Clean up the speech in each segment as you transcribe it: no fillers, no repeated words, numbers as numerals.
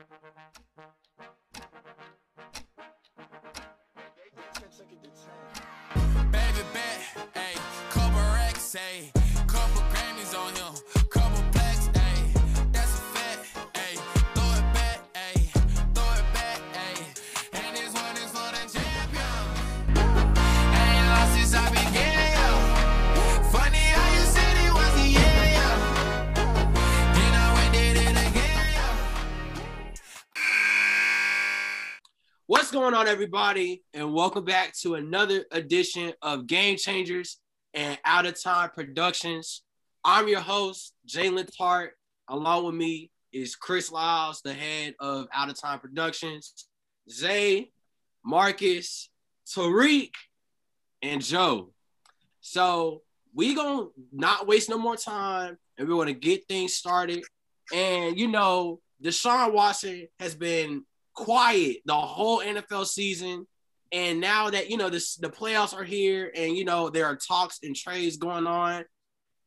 Baby bet, ayy, couple racks, ayy, couple Grammys on him, couple plaques, ayy, that's a fact, ayy, throw it back, ayy, and this one is for the champion. I ain't lost since I began, yo. Funny how you said it was a year, yo. Then I went did it again, yo. What's going on, everybody? And welcome back to another edition of Game Changers and Out of Time Productions. I'm your host, Jalen Hart. Along with me is Chris Lyles, the head of Out of Time Productions, Zay, Marcus, Tariq, and Joe. So we gonna not waste no more time, and we want to get things started. And you know, Deshaun Watson has been quiet the whole NFL season. And now that, you know, the playoffs are here and, you know, there are talks and trades going on,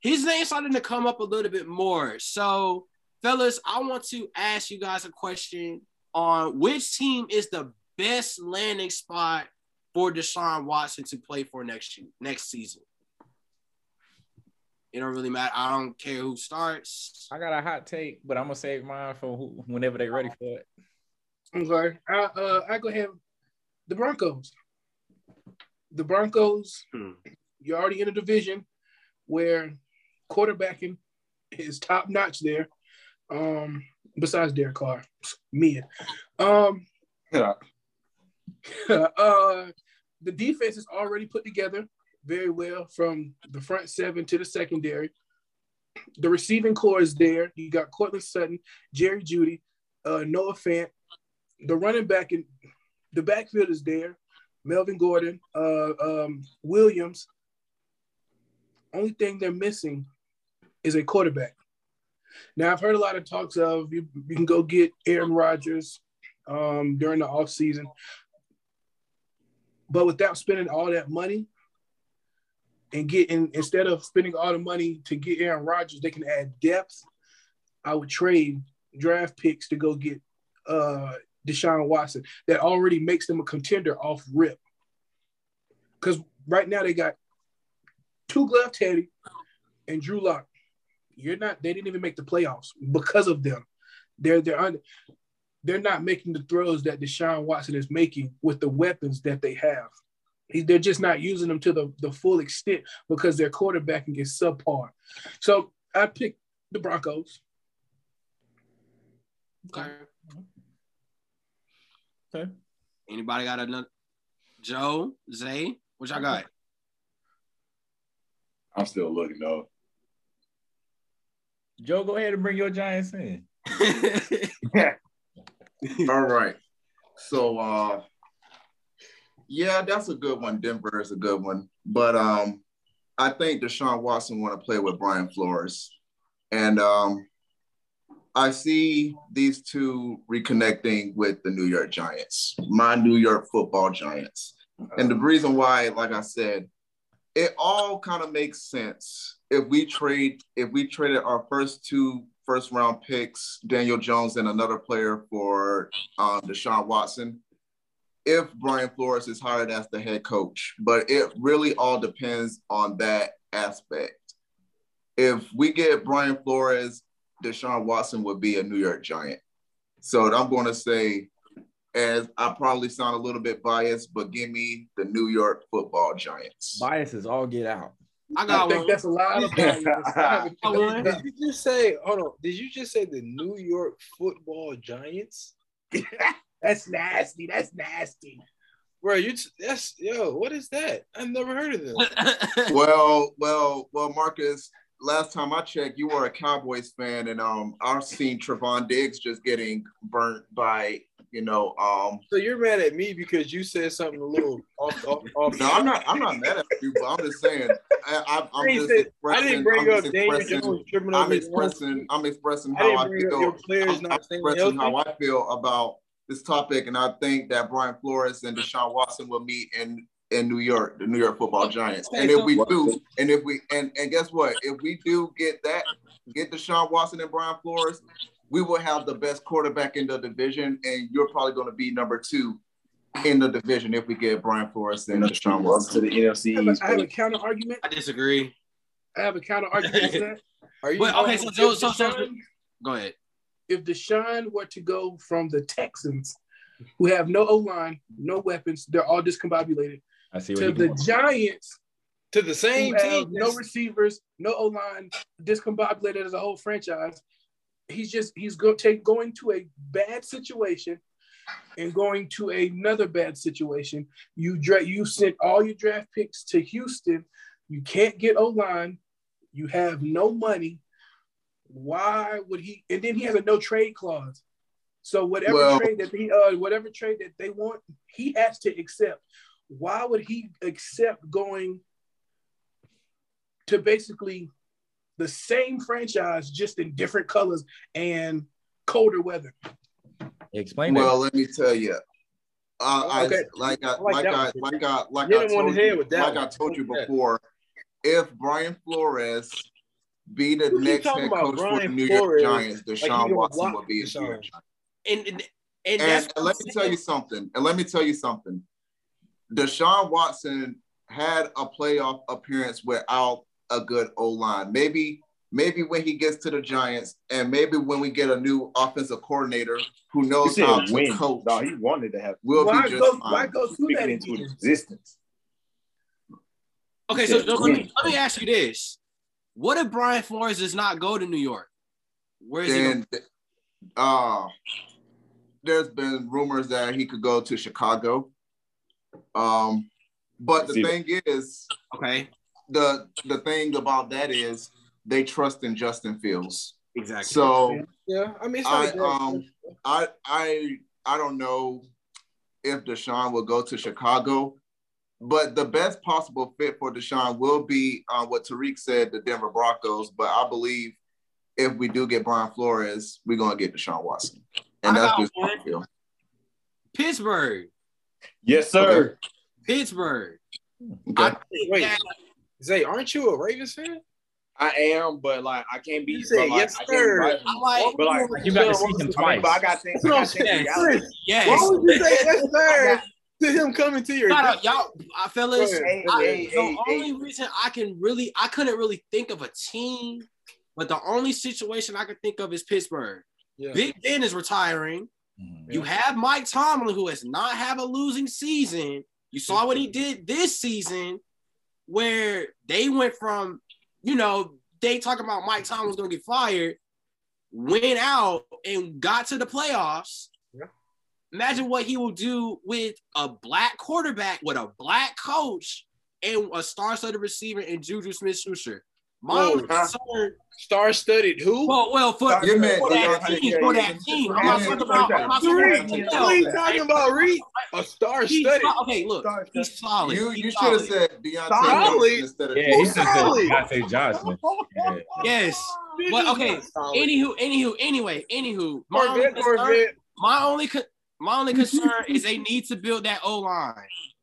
his name's starting to come up a little bit more. So, fellas, I want to ask you guys a question on which team is the best landing spot for Deshaun Watson to play for next season. It don't really matter. I don't care who starts. I got a hot take, but I'm going to save mine for whenever they're ready for it. I'm sorry. I go ahead. The Broncos. The Broncos, You're already in a division where quarterbacking is top-notch there, besides Derek Carr. The defense is already put together very well from the front seven to the secondary. The receiving core is there. You got Courtland Sutton, Jerry Jeudy, Noah Fant. The running back in the backfield is there. Melvin Gordon, Williams. Only thing they're missing is a quarterback. Now, I've heard a lot of talks of you can go get Aaron Rodgers during the offseason. But without spending all that money and instead of spending all the money to get Aaron Rodgers, they can add depth. I would trade draft picks to go get Deshaun Watson. That already makes them a contender off rip. Because right now they got two glove Teddy and Drew Locke. They didn't even make the playoffs because of them. They're not making the throws that Deshaun Watson is making with the weapons that they have. They're just not using them to the full extent because their quarterbacking is subpar. So I picked the Broncos. Okay. Okay. Anybody got another? Joe, Zay, what y'all got? I'm still looking, though. Joe, go ahead and bring your Giants in. All right. So, that's a good one. Denver is a good one. But I think Deshaun Watson want to play with Brian Flores. And I see these two reconnecting with the New York Giants, my New York football Giants. And the reason why, like I said, it all kind of makes sense. If we traded our first round picks, Daniel Jones and another player for Deshaun Watson, if Brian Flores is hired as the head coach, but it really all depends on that aspect. If we get Brian Flores, Deshaun Watson would be a New York Giant. So I'm going to say, as I probably sound a little bit biased, but give me the New York football Giants. Biases all get out. I think that's a lot of biases. Did you just say the New York football Giants? That's nasty. That's nasty. Bro, what is that? I've never heard of this. Well, Marcus, last time I checked, you were a Cowboys fan, and I've seen Trevon Diggs just getting burnt by, So you're mad at me because you said something a little off. No, I'm not mad at you, but I'm just saying. I'm expressing how I feel about this topic, and I think that Brian Flores and Deshaun Watson will meet in New York, the New York football Giants. And if we do get Deshaun Watson and Brian Flores, we will have the best quarterback in the division, and you're probably going to be number two in the division if we get Brian Flores and Deshaun Watson to the NFC East. I have a counter argument. I disagree. I have a counter argument to that. Go ahead. If Deshaun were to go from the Texans, who have no O-line, no weapons, they're all discombobulated, to the Giants, to the same team, no receivers, no O-line, discombobulated as a whole franchise, he's going to a bad situation and going to another bad situation. You sent all your draft picks to Houston. You can't get O-line. You have no money. Why would he? And then he has a no trade clause. So whatever trade that they want, he has to accept. Why would he accept going to basically the same franchise, just in different colors and colder weather? Explain. Well, let me tell you. I told you before, if Brian Flores be the next head coach for the New York Giants, Deshaun Watson will be a huge. And let me tell you something. Deshaun Watson had a playoff appearance without a good O-line. Maybe when he gets to the Giants, and maybe when we get a new offensive coordinator who knows how to coach. No, he wanted to have. Why go through that into existence? Okay, so let me ask you this: what if Brian Flores does not go to New York? Where is he? There's been rumors that he could go to Chicago. But the thing is, okay, the thing about that is they trust in Justin Fields. Exactly. So yeah, I mean, I don't know if Deshaun will go to Chicago, but the best possible fit for Deshaun will be what Tariq said, the Denver Broncos. But I believe if we do get Brian Flores, we're gonna get Deshaun Watson, and that's just how I feel. Pittsburgh. Yes, sir. Okay. Pittsburgh. Okay. Zay, aren't you a Ravens fan? I am, but like I can't be. But you got to see him twice. But I got things. Yes. Why would you say yes, sir? To him coming to your y'all, fellas. The only reason I couldn't really think of a team, but the only situation I could think of is Pittsburgh. Yeah. Big Ben is retiring. You have Mike Tomlin, who has not had a losing season. You saw what he did this season, where they went from, they talk about Mike Tomlin was going to get fired, went out and got to the playoffs. Yeah. Imagine what he will do with a black quarterback, with a black coach, and a star-studded receiver in Juju Smith-Schuster. Star-studded who? For that team. I'm not talking about Reed. A star-studded. Okay, look. He's solid. You should have said Diontae instead of Diontae Johnson. Yes. But okay. Anyway. My only concern is they need to build that O-line.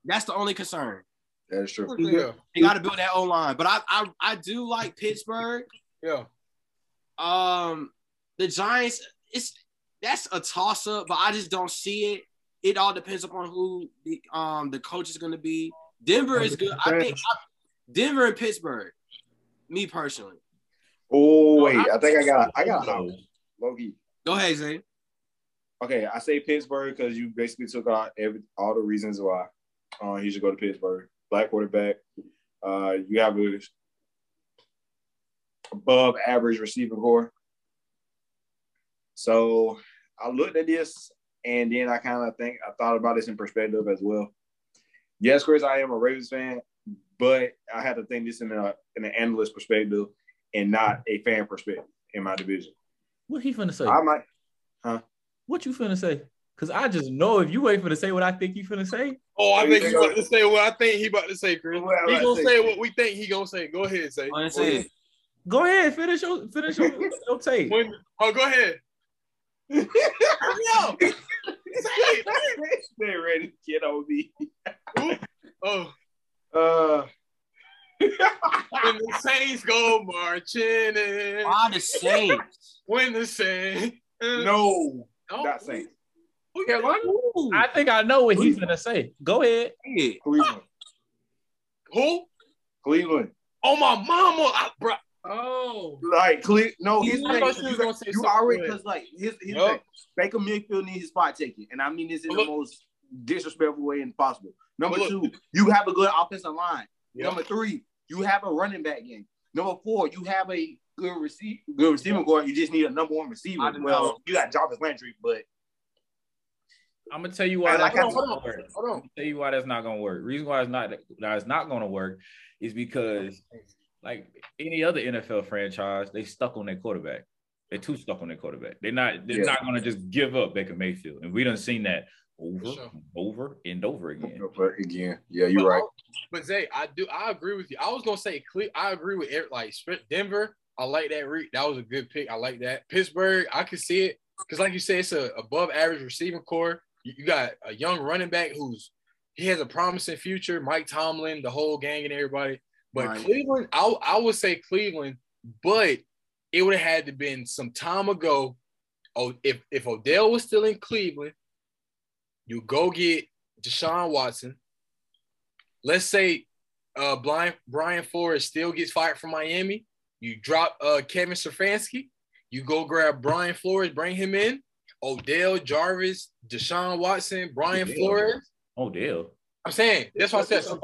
That's the only concern. That's true. Yeah. They got to build that O-line. But I do like Pittsburgh. Yeah. The Giants, that's a toss-up, but I just don't see it. It all depends upon who the coach is going to be. Denver is good. I think Denver and Pittsburgh, me personally. Oh, wait. I think I got Logie. Go ahead, Zane. Okay, I say Pittsburgh because you basically took out all the reasons why he should go to Pittsburgh. Black quarterback. You have an above-average receiver core. So I looked at this, and then I kind of think I thought about this in perspective as well. Yes, Chris, I am a Ravens fan, but I had to think this in an analyst perspective and not a fan perspective in my division. What he finna say? What you finna say? Because I just know if you ain't finna say what I think you finna say. Oh, I think he's about to say what I think he about to say, Chris. He's going to say what we think he going to say. Go ahead, say it. Go ahead. Finish your tape. Go ahead. Yo. Say it. Stay ready. Get on me. Oh. When the Saints go marching in. Why the Saints? When the Saints. No, I'm not saying. Carolina? Ooh. I think I know what he's going to say. Go ahead. Yeah, Cleveland. Who? Cleveland. Oh, my mama. Bro. Oh. Like, no, he's going to say you already, because, like, his thing, Baker Mayfield needs his spot taken. And I mean this in the most disrespectful way possible. Number two, you have a good offensive line. Yeah. Number three, you have a running back game. Number four, you have a good receiver guard. You just need a number one receiver. Well, you got Jarvis Landry, but I'm gonna tell you why. Hold on. Tell you why that's not gonna work. Reason why it's not gonna work is because, like any other NFL franchise, they stuck on their quarterback. They're too stuck on their quarterback. They're not gonna just give up Baker Mayfield, and we done seen that over and over again. Yeah, you're right. But Zay, I agree with you. I was gonna say, I agree with Eric. Like Denver, I like that. That was a good pick. I like that. Pittsburgh, I could see it because, like you said, it's a above average receiving core. You got a young running back he has a promising future. Mike Tomlin, the whole gang, and everybody. But right. Cleveland, I would say Cleveland, but it would have had to been some time ago. Oh, if Odell was still in Cleveland, you go get Deshaun Watson. Let's say Brian Flores still gets fired from Miami. You drop Kevin Stefanski. You go grab Brian Flores, bring him in. Odell, Jarvis, Deshaun Watson, Brian Flores. Odell. I'm saying, that's what I said.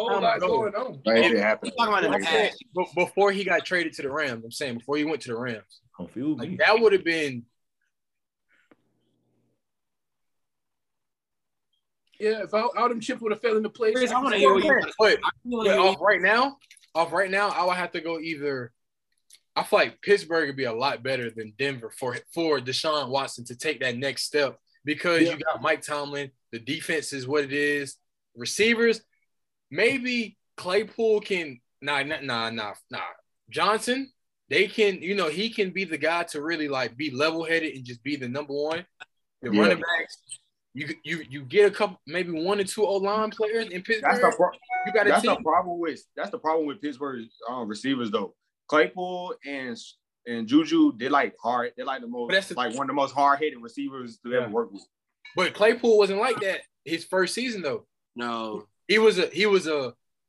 Before he got traded to the Rams, I'm saying, before he went to the Rams. Like, that would have been. Yeah, if all them chips would have fell into place. Chris, I want to hear what you got. Off right now, I would have to go either. I feel like Pittsburgh would be a lot better than Denver for Deshaun Watson to take that next step because you got Mike Tomlin. The defense is what it is. Receivers, maybe Claypool can – nah. Johnson, they can – you know, he can be the guy to really, like, be level-headed and just be the number one. The running backs, you get a couple – maybe 1 or 2 O-line players in Pittsburgh. That's the problem with Pittsburgh's receivers, though. Claypool and Juju, they like hard. They like the most, like one of the most hard-headed receivers to ever work with. But Claypool wasn't like that his first season though. No, he was a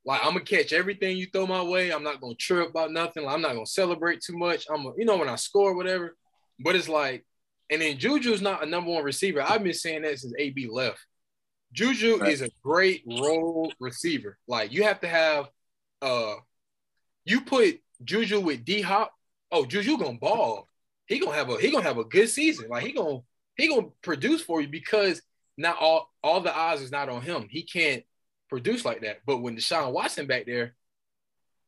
like I'm gonna catch everything you throw my way. I'm not gonna trip about nothing. Like, I'm not gonna celebrate too much. When I score whatever. But it's like, and then Juju's not a number one receiver. I've been saying that since AB left. Juju is a great role receiver. Like you have to have, you put Juju with D-Hop. Oh, Juju gonna ball. He gonna have a good season. Like he gonna produce for you because not all the eyes is not on him. He can't produce like that. But when Deshaun Watson back there,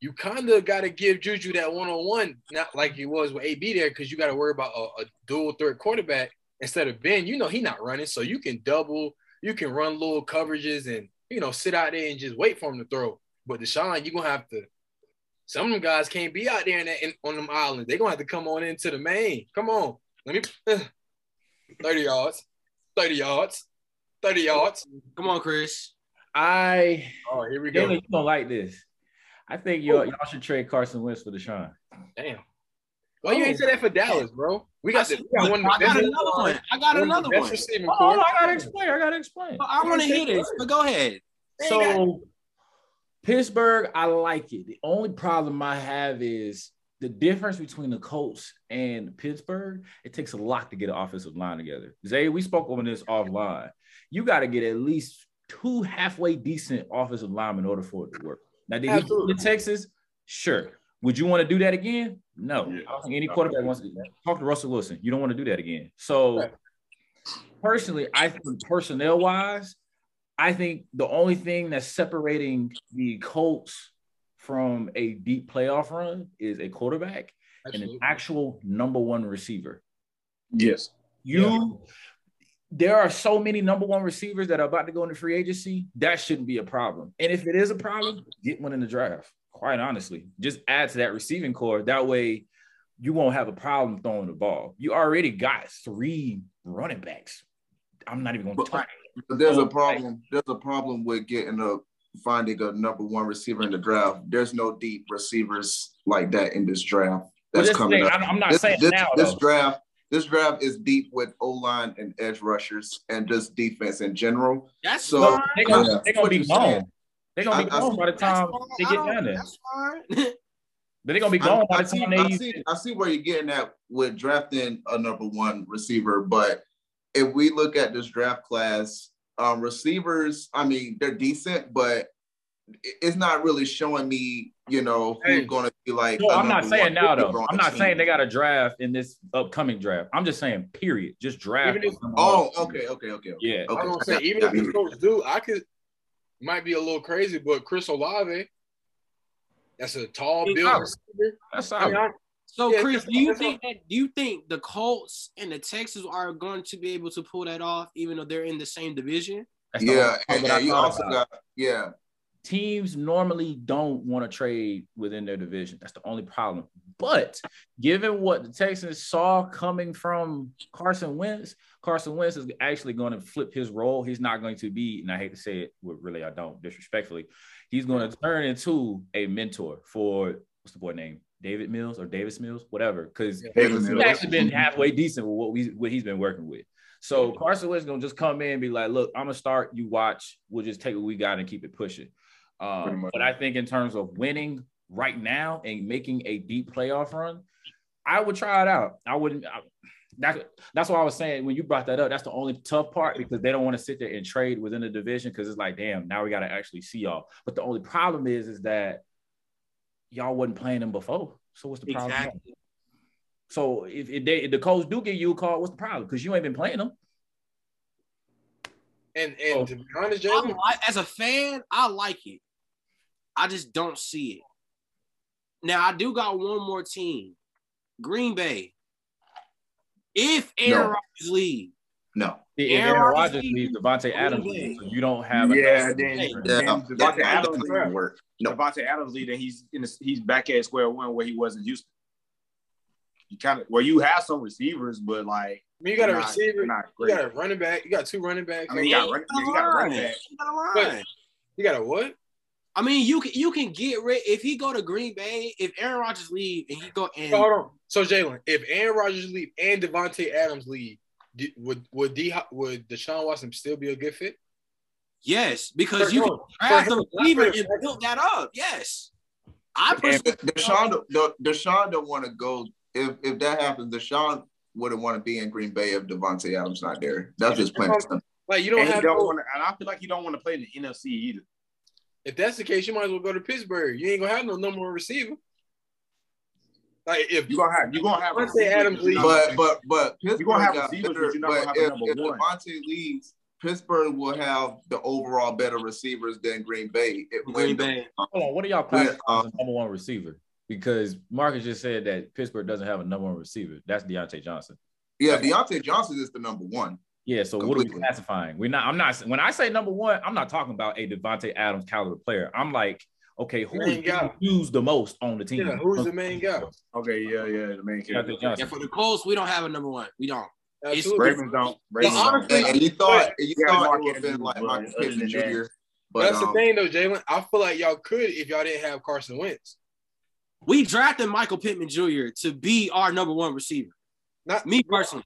you kind of gotta give Juju that one-on-one, not like he was with AB there, because you gotta worry about a dual third quarterback instead of Ben. You know he not running, so you can double, you can run little coverages and sit out there and just wait for him to throw. But Deshaun, you gonna have to. Some of them guys can't be out there on them islands. They're going to have to come on into the main. Come on. Let me – 30 yards, 30 yards, 30 yards. Come on, Chris. Oh, here we go. You don't like this. I think y'all should trade Carson Wentz for Deshaun. Damn. Why you ain't say that for Dallas, bro? I got another one. I got to explain. I want to hear this, but go ahead. So – Pittsburgh, I like it. The only problem I have is the difference between the Colts and Pittsburgh. It takes a lot to get an offensive line together. Zay, we spoke on this offline. You got to get at least 2 halfway decent offensive linemen in order for it to work. Now, did he do it in Texas? Sure. Would you want to do that again? No. Yeah. I don't think any quarterback wants to do that. Talk to Russell Wilson. You don't want to do that again. So, personally, I think personnel-wise, I think the only thing that's separating the Colts from a deep playoff run is a quarterback and an actual number one receiver. Yes. There are so many number one receivers that are about to go into free agency. That shouldn't be a problem. And if it is a problem, get one in the draft, quite honestly. Just add to that receiving core. That way you won't have a problem throwing the ball. You already got 3 running backs. I'm not even going to talk. There's a problem with finding a number one receiver in the draft. There's no deep receivers like that in this draft. That's coming up. I'm not saying this now. This draft, This draft is deep with O-line and edge rushers and just defense in general. That's so fine. They're going to be gone. They're going to be gone by the time they get down there. That's fine. But they're going to be gone by the time they – I see where you're getting at with drafting a number one receiver, but if we look at this draft class, receivers, I mean, they're decent, but it's not really showing me, you know, who's going to be like – No, I'm not saying now, though. I'm not saying they got a draft in this upcoming draft. I'm just saying, period. Just draft. Oh, okay. Yeah. I don't say even if these folks do, I could – might be a little crazy, but Chris Olave, that's a tall build receiver. That's all. So, yeah, Chris, do you think the Colts and the Texans are going to be able to pull that off, even though they're in the same division? That's and you also got teams normally don't want to trade within their division. That's the only problem. But given what the Texans saw coming from Carson Wentz is actually going to flip his role. He's not going to be, and I hate to say it, but really I don't, disrespectfully, he's going to turn into a mentor for, what's the boy name? David Mills or Davis Mills, whatever, because he's actually been halfway decent with what he's been working with. So Carson Wentz is going to just come in and be like, look, I'm going to start, you watch, we'll just take what we got and keep it pushing. But I think in terms of winning right now and making a deep playoff run, I would try it out. That's what I was saying when you brought that up. That's the only tough part because they don't want to sit there and trade within the division because it's like, damn, now we got to actually see y'all. But the only problem is that y'all wasn't playing them before. So what's the problem? Exactly. So if the Colts do give you a call, what's the problem? Because you ain't been playing them. And to be honest, Jason, as a fan, I like it. I just don't see it. Now, I do got one more team. Green Bay. If Aaron Rodgers leaves. No. If Aaron Rodgers leaves, Davante Adams leaves. So you don't have then Davante Adams doesn't work. No, Davante Adams leaves, and he's back at square one where he was in Houston. You you have some receivers, but like you got a receiver, you got a running back, you got two running backs. I mean, you got a running back. You got a what? I mean, you can get rid if he go to Green Bay, if Aaron Rodgers leave and he go and hold on. So Jalen, if Aaron Rodgers leave and Davante Adams leave, would Deshaun Watson still be a good fit? Yes, because can draft the receiver and build that up. Yes, I personally Deshaun don't want to go. If that happens, Deshaun wouldn't want to be in Green Bay if Davante Adams not there. That's just plain simple. Like you don't have. And I feel like he don't want to play in the NFC either. If that's the case, you might as well go to Pittsburgh. You ain't gonna have no number one receiver. Like if you gonna have Davante Adams leaves, but Pittsburgh got better. But if Davante leaves, Pittsburgh will have the overall better receivers than Green Bay. Hold on, what are y'all playing as number one receiver? Because Marcus just said that Pittsburgh doesn't have a number one receiver. That's Diontae Johnson. Yeah, Diontae Johnson is the number one. Yeah, so completely. What are we classifying? When I say number one, I'm not talking about a Davante Adams caliber player. I'm like, okay, who's used the most on the team? Yeah, who's the main guy? Okay, yeah, the main guy. Yeah, for the Colts, we don't have a number one. We don't. Ravens don't. You thought it would have been like Michael Pittman Jr. But that's the thing, though, Jalen. I feel like y'all could if y'all didn't have Carson Wentz. We drafted Michael Pittman Jr. to be our number one receiver. Not me personally.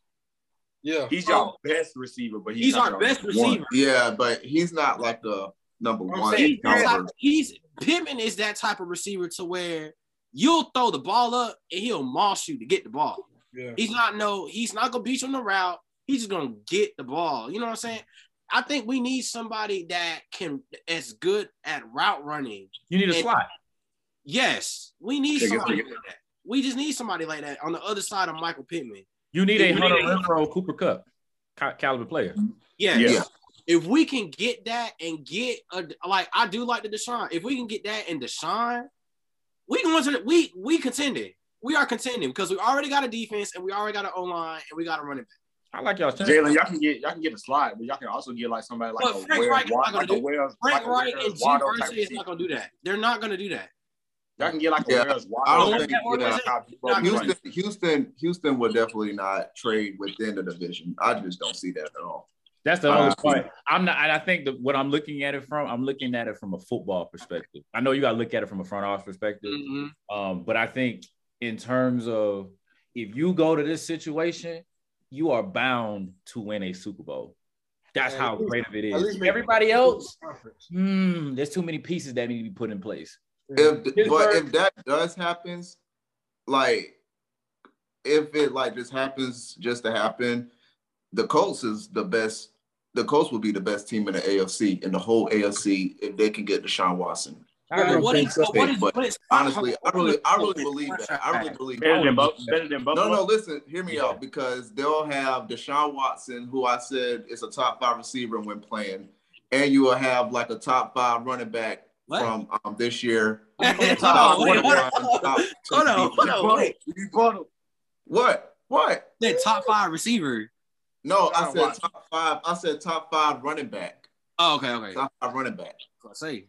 Yeah, he's our best receiver, but he's not our best receiver. Yeah, but he's not like the number one. Pittman is that type of receiver to where you'll throw the ball up and he'll moss you to get the ball. Yeah. He's not gonna beat you on the route. He's just gonna get the ball. You know what I'm saying? I think we need somebody that is good at route running. You need a slot. Yes, we need somebody like that. We just need somebody like that on the other side of Michael Pittman. You need a Hunter Renfrow, Cooper Kupp caliber player. Yeah. If we can get that and get I do like the Deshaun. If we can get that and Deshaun, we contending. We are contending because we already got a defense and we already got an O-line and we got a running back. I like y'all. Jalen, y'all can get a slide, but y'all can also get like somebody like a Frank Wright and G Versa is not gonna do that. They're not gonna do that. Y'all can get like Houston would definitely not trade within the division. I just don't see that at all. That's the only point. I'm looking at it from a football perspective. I know you got to look at it from a front office perspective. Mm-hmm. But I think in terms of if you go to this situation you are bound to win a Super Bowl. That's how great of it is. Everybody else, there's too many pieces that need to be put in place. But if that does happen, like, if it like just happens just to happen, the Colts is the best. The Colts will be the best team in the AFC, in the whole AFC, if they can get Deshaun Watson. Honestly, I really believe that. I really believe better than Buffalo. No, listen, hear me out, because they'll have Deshaun Watson, who I said is a top five receiver when playing, and you will have like a top five running back from this year. Hold on, wait. What? That top five receiver. No, I said Watson. Top five. I said top five running back. Oh, okay. Top five running back. I see.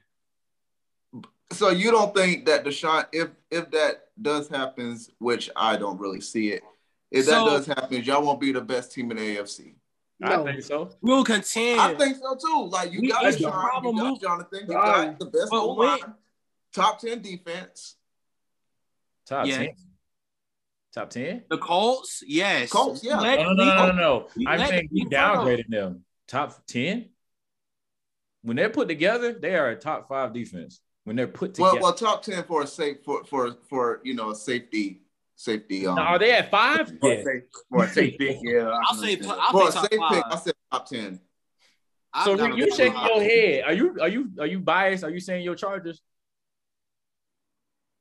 So you don't think that Deshaun, if that does happen, which I don't really see it, if that does happen, y'all won't be the best team in the AFC. No. I think so. We'll contend. I think so too. Like you got Jonathan. You got the best O-line, top 10 defense. Top 10? The Colts, yes. Colts, yeah. No. I'm saying we downgraded them. Top 10? When they're put together, they are a top five defense. When they're put together. Well, top 10 for a safe for you know, safety. Are they at five? For a safe pick, yeah. I'll say top five. I said top 10. So Rick, you shaking your head. Are you biased? Are you saying your Chargers?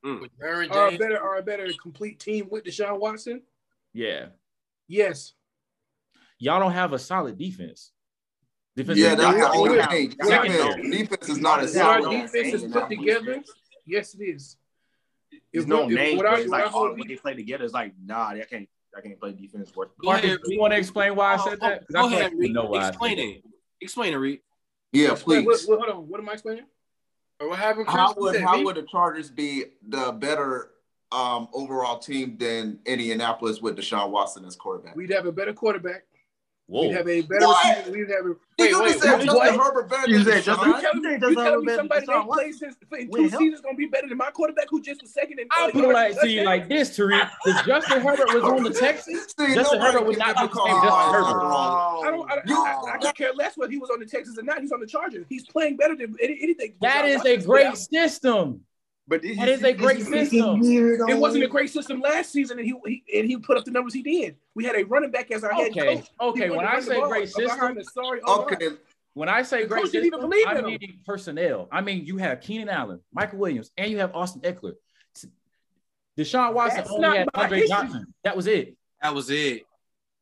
Are a better complete team with Deshaun Watson? Yeah. Yes. Y'all don't have a solid defense. That's the only thing. Defense is not as solid. Our defense is put together. Yes, it is. There's no name. When they play together, it's like, nah, I can't play defense. Marcus, do you want to explain why I said that? Go ahead, Reed. Explain it, Reed. Yeah, please. Hold on. What am I explaining? How would the Chargers be the better overall team than Indianapolis with Deshaun Watson as quarterback? We'd have a better quarterback. Whoa. We'd have a better receiver. We'd have a Justin Herbert better than Deshaun. You tell me somebody that plays in two seasons gonna be better than my quarterback who just was second. I put it like this, Tariq. If Justin Herbert was on the Texans, Justin Herbert would not be called Justin Herbert. I don't care less whether he was on the Texans or not. He's on the Chargers. He's playing better than anything. That is a great system. It wasn't a great system last season, and he put up the numbers he did. We had a running back as our head coach. When I say great system, I mean personnel. I mean, you have Keenan Allen, Michael Williams, and you have Austin Eckler. Deshaun Watson only had Andre Johnson. That was it.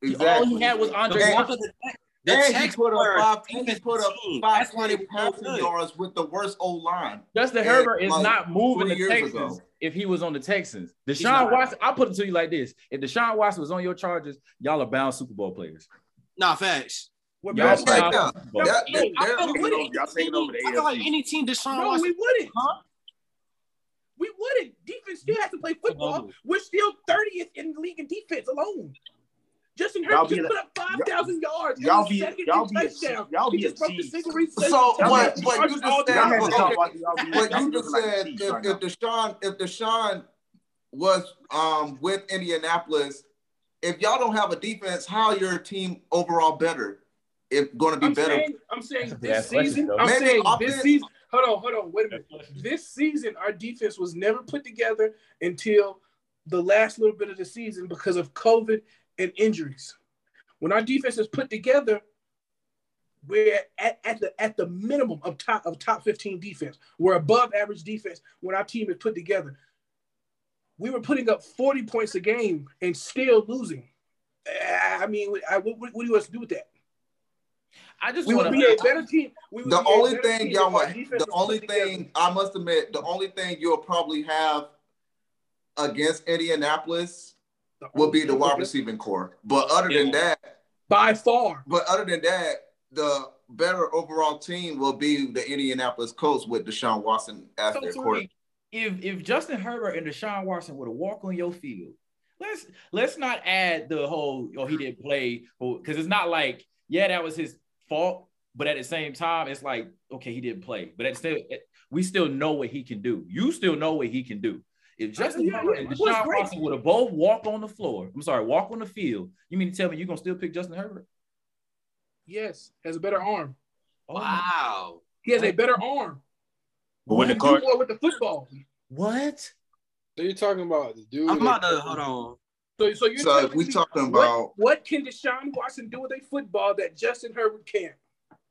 Exactly. All he had was Andre Johnson. He put up 500 passing yards with the worst O-line. Justin Herbert is not moving the Texans if he was on the Texans. Deshaun Watson, I'll put it to you like this. If Deshaun Watson was on your Chargers, y'all are bound Super Bowl players. Nah, facts. I feel like any team Deshaun Watson. No, we wouldn't. Huh? We wouldn't. Defense still has to play football. We're still 30th in the league in defense alone. Justin Herbert just put up 5,000 yards. If Deshaun was with Indianapolis, if y'all don't have a defense, how your team overall better? It's going to be better. I'm saying this season. Hold on. Wait a minute. This season, our defense was never put together until the last little bit of the season because of COVID and injuries. When our defense is put together, we're at the minimum of top 15 defense. We're above average defense when our team is put together. We were putting up 40 points a game and still losing. I mean, what do you want to do with that? We would be a better team. The only thing you'll probably have against Indianapolis will be the wide receiving core, but other than that, the better overall team will be the Indianapolis Colts with Deshaun Watson as their quarterback. If Justin Herbert and Deshaun Watson were to walk on your field, let's not add the whole he didn't play, because it's not like that was his fault, but at the same time it's like he didn't play, but we still know what he can do. You still know what he can do. If Justin Herbert and Deshaun Watson would have both walked on the field, you mean to tell me you're going to still pick Justin Herbert? Yes, has a better arm. Wow. He has a better arm. But when the Cardinals do more with the football. What? So you're talking about the dude. I'm about to hold on. So you're talking about what can Deshaun Watson do with a football that Justin Herbert can't?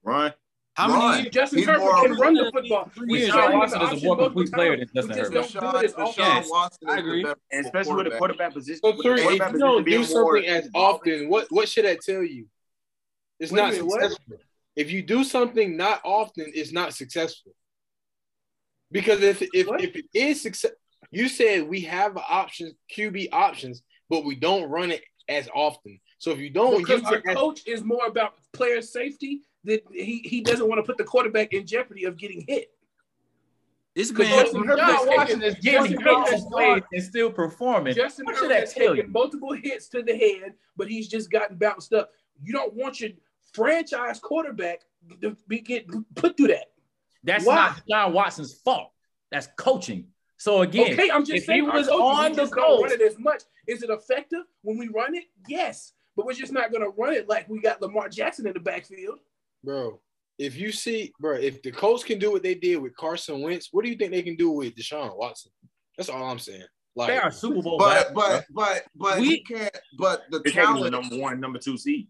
Right. How many Justin Herbert can run the football? Deshaun Watson is a more complete player than Justin Herbert. Deshaun Watson, I agree, especially with the quarterback position. So three, if you don't do something as often, what should that tell you? It's not successful. If you do something not often, it's not successful. Because if it is success, you said we have options, QB options, but we don't run it as often. So if you don't, because our coach is more about player safety. That he doesn't want to put the quarterback in jeopardy of getting hit. This man, Justin Herbert watching this game and still performing. Justin Herbert has taken multiple hits to the head, but he's just gotten bounced up. You don't want your franchise quarterback to be put through that. That's not John Watson's fault. That's coaching. So again, okay, I'm just saying, he was on the coast. Run it as much. Is it effective when we run it? Yes, but we're just not going to run it like we got Lamar Jackson in the backfield. Bro, if the Colts can do what they did with Carson Wentz, what do you think they can do with Deshaun Watson? That's all I'm saying. Like, they are Super Bowl, but we can't. But the talent, number 1, number 2 seed.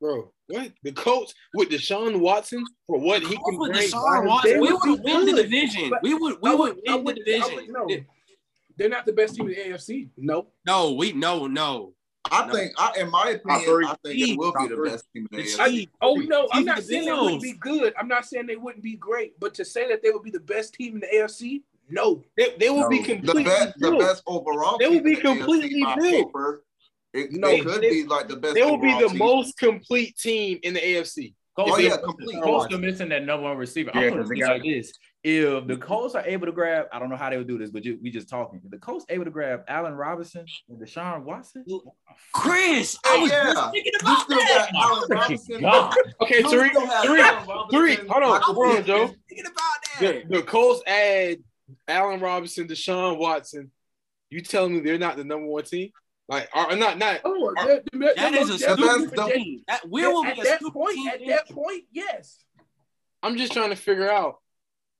Bro, what the Colts with Deshaun Watson for what he can bring? Deshaun Watson, we would win the division. We would win the division. They're not the best team in the AFC. No. I think, in my opinion, it will be the best team in the AFC. Oh, no, I'm not saying they wouldn't be good. I'm not saying they wouldn't be great. But to say that they would be the best team in the AFC, no. They will be completely the best overall team. They will be completely new. They could be like the best. They will be the most complete team in the AFC. Oh, yeah, complete. Colts are missing that number 1 receiver. I'm going to say like this. If the Colts are able to grab, I don't know how they would do this, but we just talking. If the Colts able to grab Allen Robinson and Deshaun Watson, Chris, I was just thinking about that. Okay, three. Hold on, Joe. Thinking about that. The Colts add Allen Robinson, Deshaun Watson. You telling me they're not the number 1 team? Like, not. Oh, that is a stupid team. At that point, yes. I'm just trying to figure out.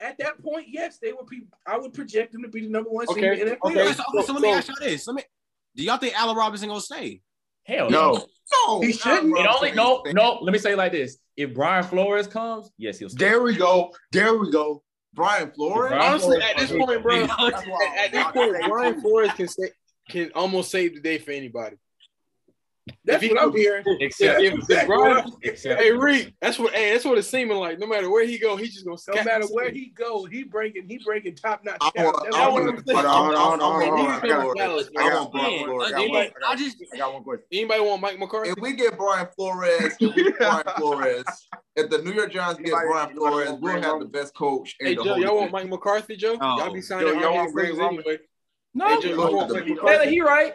At that point, yes, they would be. I would project them to be the number 1 seed. Okay. So let me ask y'all this. Do y'all think Allen Robinson gonna stay? Hell no. He shouldn't. Let me say it like this: if Brian Flores comes, yes, he'll stay. There we go. Brian Flores. Honestly, at this point, bro. At this point, Brian Flores can almost save the day for anybody. That's what I'm hearing. Hey, Reed, that's what it's seeming like. No matter where he go, he's just gonna. No matter where he go, he bringing top notch. I got one question. Anybody want Mike McCarthy? If we get Brian Flores, if the New York Giants get Brian Flores, we'll have the best coach. Hey, Joe, y'all want Mike McCarthy, Joe? Y'all be signing. Y'all want Greg Roman? No, he right.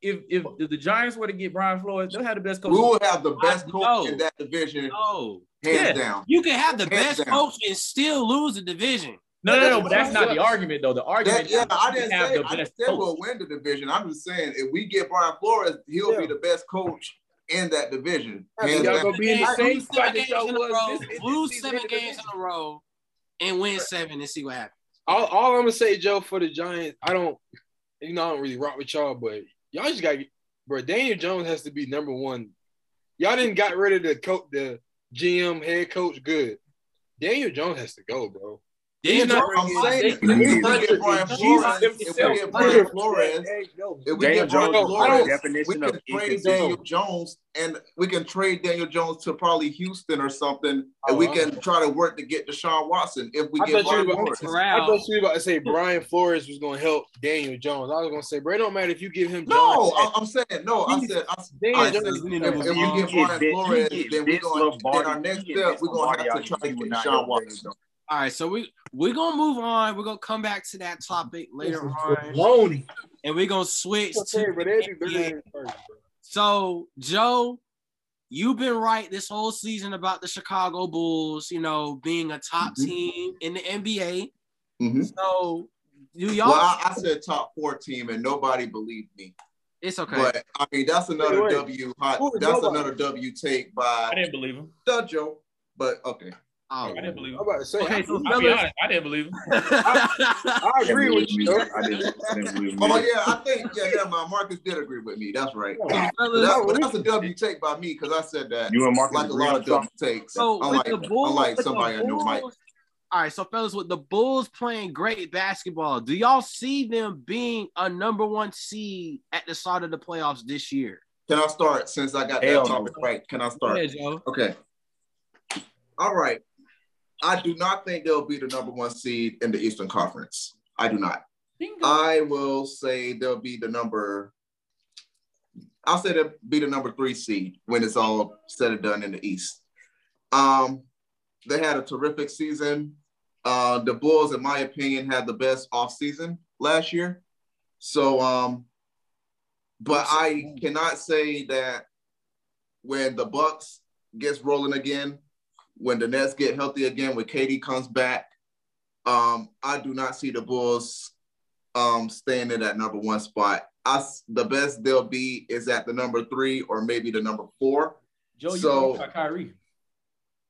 If the Giants were to get Brian Flores, they'll have the best coach. We will have the best coach in that division. Hands down. You can have the best coach and still lose the division. No, but that's not the argument, though. The argument is I didn't say we'll win the division. I'm just saying if we get Brian Flores, he'll be the best coach in that division. Y'all going to be in the same spot that y'all was. Lose 7 games in a row and win 7 and see what happens. All I'm gonna say, Joe, for the Giants, I don't really rock with y'all, but y'all just got, bro. Daniel Jones has to be number 1. Y'all didn't got rid of the GM head coach. Good, Daniel Jones has to go, bro. We can trade Daniel Jones to probably Houston or something, and we can try to work to get Deshaun Watson if we get Brian Flores. I thought you were about to say Brian Flores was going to help Daniel Jones. I was going to say, bro, it don't matter if you give him. No, I'm saying no. I said if we get Brian Flores, then we're going to get our next step. We're going to have to try to get Deshaun Watson. All right, so we're going to move on. We're going to come back to that topic later on. Lonely. And we're going to switch to – So, Joe, you've been right this whole season about the Chicago Bulls, being a top team in the NBA. Mm-hmm. So, New York. Well, I said top four team, and nobody believed me. It's okay. But I mean, that's another W. That's another W take by. I didn't believe him. Joe, but okay. I didn't believe him. I'm about to say, okay, so I didn't believe him. I agree with you. I didn't believe him. Oh yeah, I think my Marcus did agree with me. That's right. That's a W take by me because I said that. You and Marcus like a lot of W takes. So I like somebody I know might. All right, so fellas, with the Bulls playing great basketball, do y'all see them being a number one seed at the start of the playoffs this year? Can I start since I got that topic right? Can I start? Yeah, Joe. Okay. All right. I do not think they'll be the number one seed in the Eastern Conference. I do not. Bingo. I will say they'll be the number – I'll say they'll be the number 3 seed when it's all said and done in the East. They had a terrific season. The Bulls, in my opinion, had the best offseason last year. So, but I cannot say that when the Bucks gets rolling again, when the Nets get healthy again, when KD comes back, I do not see the Bulls staying in that number one spot. The best they'll be is at the number 3 or maybe the number 4. Joe, you got Kyrie.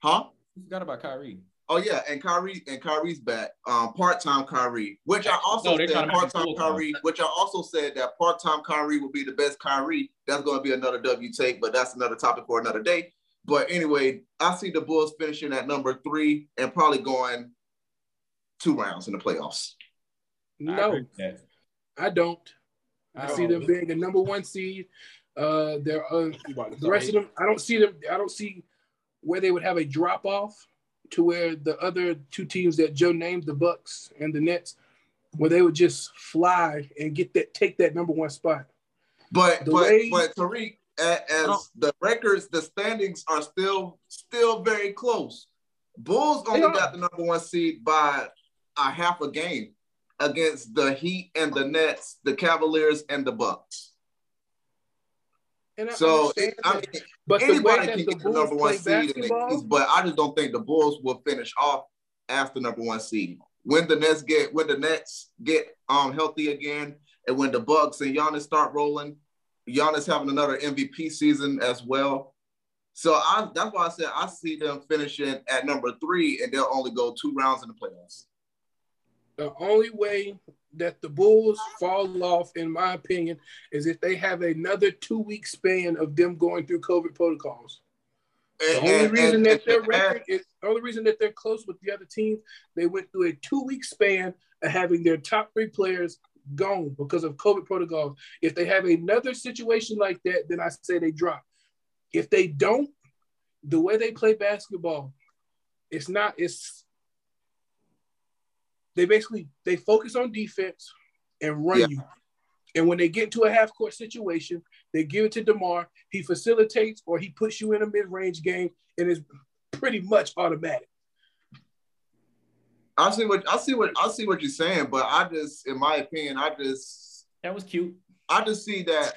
Huh? You forgot about Kyrie. Oh yeah, and Kyrie's back. Part-time Kyrie, which I also said part-time Kyrie, which I also said that part-time Kyrie will be the best Kyrie. That's going to be another W take, but that's another topic for another day. But anyway, I see the Bulls finishing at number 3 and probably going 2 rounds in the playoffs. No, I don't. I see them being the number 1 seed. The rest of them, I don't see them. I don't see where they would have a drop off to where the other 2 teams that Joe named, the Bucks and the Nets, where they would just fly and take that number 1 spot. But Tariq, as the records, the standings are still very close. Bulls only got the number 1 seed by a half a game against the Heat and the Nets, the Cavaliers and the Bucks. So anybody can get the number 1 seed in the East, but I just don't think the Bulls will finish off as the number 1 seed. When the Nets get healthy again, and when the Bucks and Giannis start rolling, Giannis having another MVP season as well. So that's why I said I see them finishing at number 3, and they'll only go 2 rounds in the playoffs. The only way that the Bulls fall off, in my opinion, is if they have another 2-week span of them going through COVID protocols. The only reason that they're close with the other teams, they went through a 2-week span of having their top 3 players gone because of COVID protocols. If they have another situation like that, then I say they drop. If they don't, the way they play basketball, they focus on defense and run you. And when they get into a half-court situation, they give it to DeMar. He facilitates or he puts you in a mid-range game, and it's pretty much automatic. I see what you're saying, but in my opinion, that was cute. I just see that.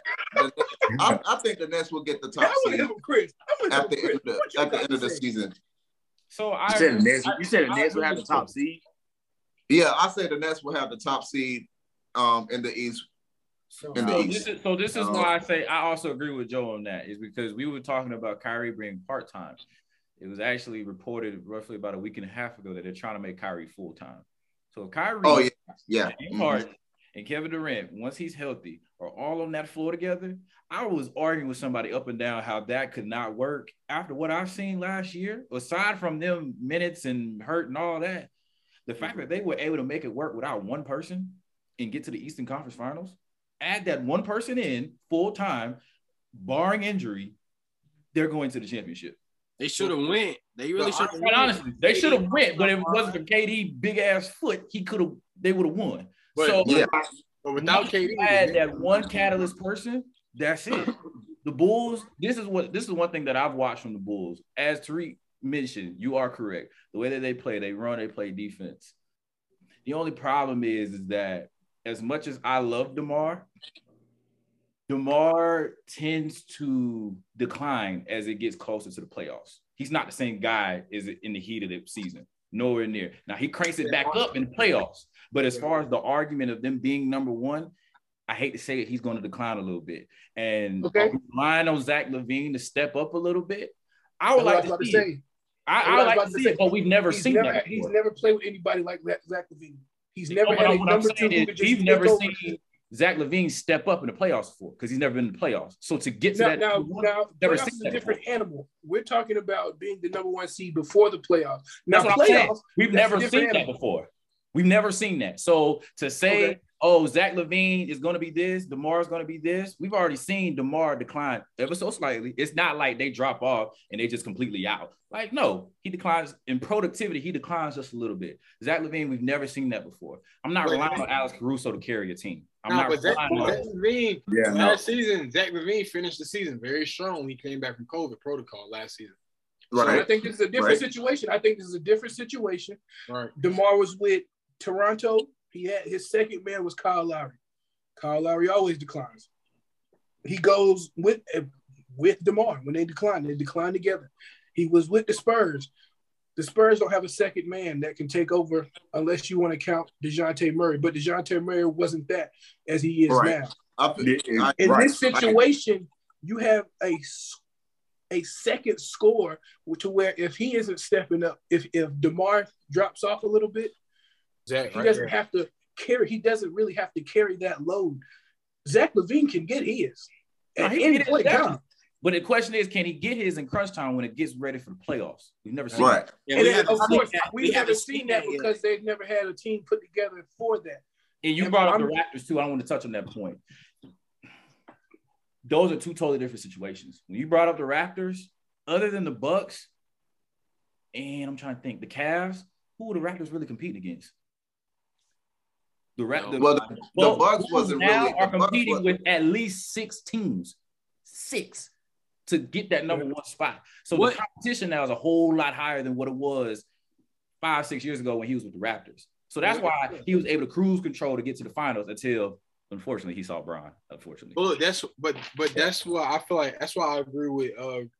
I think the Nets will get the top seed at the end of the season. So you said the Nets will have the top seed. Yeah, I say the Nets will have the top seed in the East. This is why I say I also agree with Joe on that, is because we were talking about Kyrie being part-time. It was actually reported roughly about a week and a half ago that they're trying to make Kyrie full-time. So if Kyrie and Kevin Durant, once he's healthy, are all on that floor together. I was arguing with somebody up and down how that could not work after what I've seen last year, aside from them minutes and hurt and all that. The fact that they were able to make it work without one person and get to the Eastern Conference Finals, add that one person in full-time, barring injury, they're going to the championship. They should have went. They really should have went. Honestly, they should have went, but if it wasn't for KD big-ass foot, they would have won. But without KD, add that one catalyst person, that's it. The Bulls, this is one thing that I've watched from the Bulls. As Tariq mentioned, you are correct. The way that they play, they run, they play defense. The only problem is that as much as I love DeMar tends to decline as it gets closer to the playoffs. He's not the same guy as in the heat of the season. nowhere near. Now he cranks it back up in the playoffs. But as far as the argument of them being number one, I hate to say it, he's going to decline a little bit. And relying on Zach LaVine to step up a little bit, I would like to see. I would like to see it, but we've never seen that. He's never played with anybody like Zach LaVine. He's never had a number two. He's never seen Zach LaVine step up in the playoffs before because he's never been in the playoffs. So to get to that, now playoffs is a different animal. We're talking about being the number one seed before the playoffs. Now playoffs, we've never seen that before. We've never seen that. So to say, oh, Zach LaVine is going to be this, DeMar is going to be this, we've already seen DeMar decline ever so slightly. It's not like they drop off and they just completely out. Like, no, he declines in productivity. He declines just a little bit. Zach LaVine, we've never seen that before. I'm not relying on Alex Caruso to carry a team. I'm not relying on Zach LaVine. Last season, Zach LaVine finished the season very strong. He came back from COVID protocol last season. So I think this is a different situation. I think this is a different situation. DeMar was with Toronto. He had his second man was Kyle Lowry. Kyle Lowry always declines. He goes with DeMar when they decline together. He was with the Spurs. The Spurs don't have a second man that can take over unless you want to count DeJounte Murray. But DeJounte Murray wasn't that as he is now. In this situation, you have a second score to where if he isn't stepping up, if DeMar drops off a little bit, Zach, he doesn't have to carry. He doesn't really have to carry that load. Zach LaVine can get his at any point time. But the question is, can he get his in crunch time when it gets ready for the playoffs? We've never seen that. Yeah, and then, of course, we haven't seen that because they've never had a team put together for that. And you brought up the Raptors too. I want to touch on that point. Those are two totally different situations. When you brought up the Raptors, other than the Bucks, and I'm trying to think, the Cavs, who are the Raptors really competing against? The Bucks wasn't now really. Are competing with at least six teams, to get that number one spot. So the competition now is a whole lot higher than what it was 5-6 years ago when he was with the Raptors. So that's why he was able to cruise control to get to the finals until, unfortunately, he saw Brian. Unfortunately, well, but that's why I feel like that's why I agree with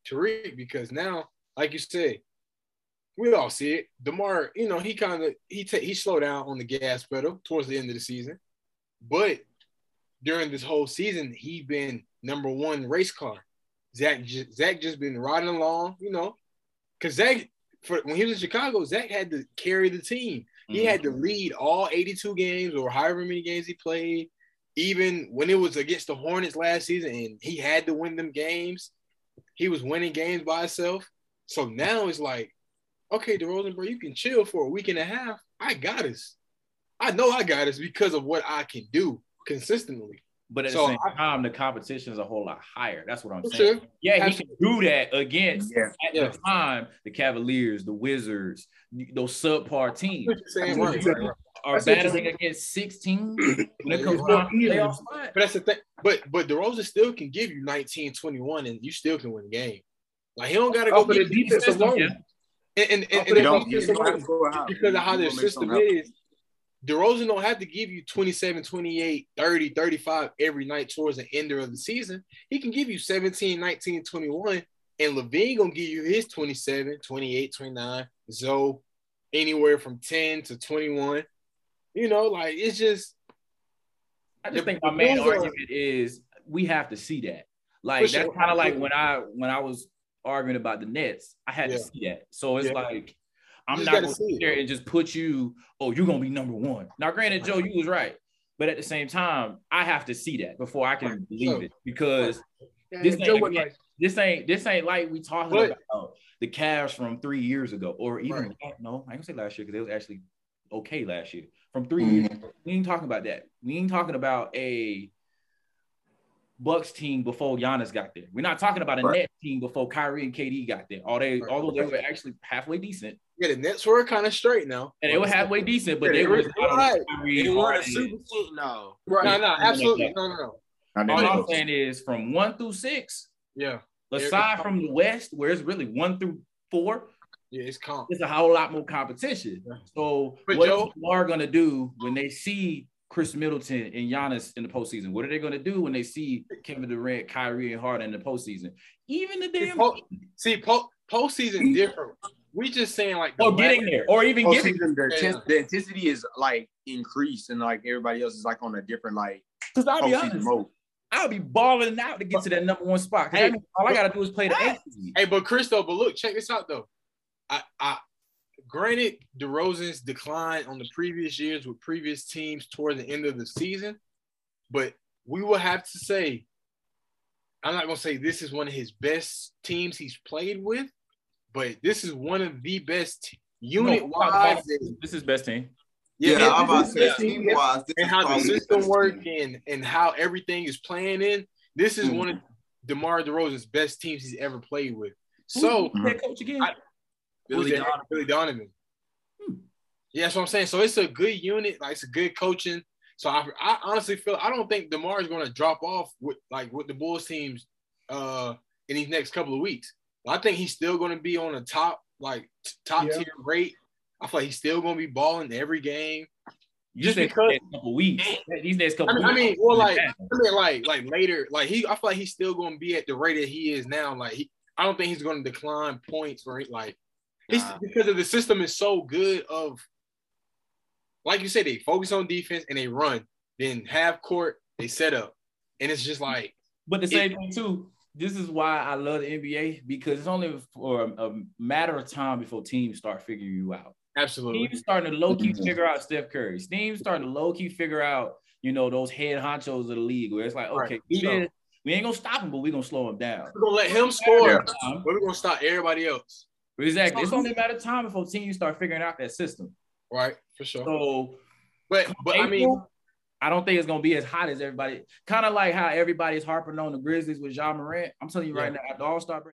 Tariq, because now, like you said, we all see it. DeMar, you know, he slowed down on the gas pedal towards the end of the season, but during this whole season, he been number one race car. Zach just been riding along, you know, because when he was in Chicago, Zach had to carry the team. He had to lead all 82 games or however many games he played, even when it was against the Hornets last season, and he had to win them games. He was winning games by himself. So now it's like, okay, DeRozan, bro, you can chill for a week and a half. I got us. I know I got us because of what I can do consistently. But at the same time, the competition is a whole lot higher. That's what I'm saying. Sure. Yeah, absolutely. He can do that against, the time, the Cavaliers, the Wizards, those subpar teams are battling against 16. But that's the thing. But DeRozan still can give you 19, 21, and you still can win the game. Like, he don't got to go for the defense alone. Yeah. And because of how their system is, DeRozan don't have to give you 27, 28, 30, 35 every night towards the end of the season. He can give you 17, 19, 21, and LaVine going to give you his 27, 28, 29, so anywhere from 10 to 21. You know, like, it's just – I just think my main argument is we have to see that. Like, that's kind of like when I was – arguing about the Nets, I had to see that. So it's like, I'm not going to sit there and just put you, you're going to be number one. Now, granted, Joe, you was right. But at the same time, I have to see that before I can believe it. Because this ain't like we talking about the Cavs from 3 years ago. Or even, no, I ain't going to say last year because it was actually okay last year. From 3 years ago. We ain't talking about that. We ain't talking about a Bucks team before Giannis got there. We're not talking about a Nets team before Kyrie and KD got there. Although they were actually halfway decent. Yeah, the Nets were kind of straight now. And they were halfway decent, but they were Kyrie, they weren't a super team. No. Right. No, absolutely. No. All I'm saying is from 1 through 6. Yeah. Aside from the West, where it's really 1 through 4. Yeah, it's calm. It's a whole lot more competition. Yeah. So what you are gonna do when they see Chris Middleton and Giannis in the postseason? What are they going to do when they see Kevin Durant, Kyrie, and Harden in the postseason? Even the damn postseason different. We just saying like getting there or even getting there. The intensity is like increased and like everybody else is like on a different like. Because I'll be honest, I'll be balling out to get to that number one spot. Hey, I mean, all I gotta do is play the eight. Hey, but Christo, but look, check this out though. I granted DeRozan's decline on the previous years with previous teams toward the end of the season, but we will have to say, I'm not gonna say this is one of his best teams he's played with, but this is one of the best unit-wise. This is best team. Yeah, I'm about to say team-wise. And how the system works and how everything is playing in. This is one of DeMar DeRozan's best teams he's ever played with. So head coach again? Billy Donovan. Yeah, that's what I'm saying. So it's a good unit. Like it's a good coaching. So I honestly feel I don't think DeMar is going to drop off with the Bulls teams in these next couple of weeks. I think he's still going to be on a top tier rate. I feel like he's still going to be balling every game. Just because these next couple weeks. I feel like he's still going to be at the rate that he is now. Like I don't think he's going to decline points or like because of the system is so good of. Like you said, they focus on defense and they run. Then half court, they set up, and it's just like. But the same thing too. This is why I love the NBA because it's only for a matter of time before teams start figuring you out. Absolutely, teams starting to low key figure out Steph Curry. Teams starting to low key figure out those head honchos of the league where it's like, okay, we ain't gonna stop him, but we are gonna slow him down. We're gonna let him score, but we're gonna stop everybody else. Exactly, it's only a matter of time before teams start figuring out that system. Right, for sure. So, but April, I mean, I don't think it's gonna be as hot as everybody. Kind of like how everybody's harping on the Grizzlies with Ja Morant. I'm telling you right now, at the All-Star break,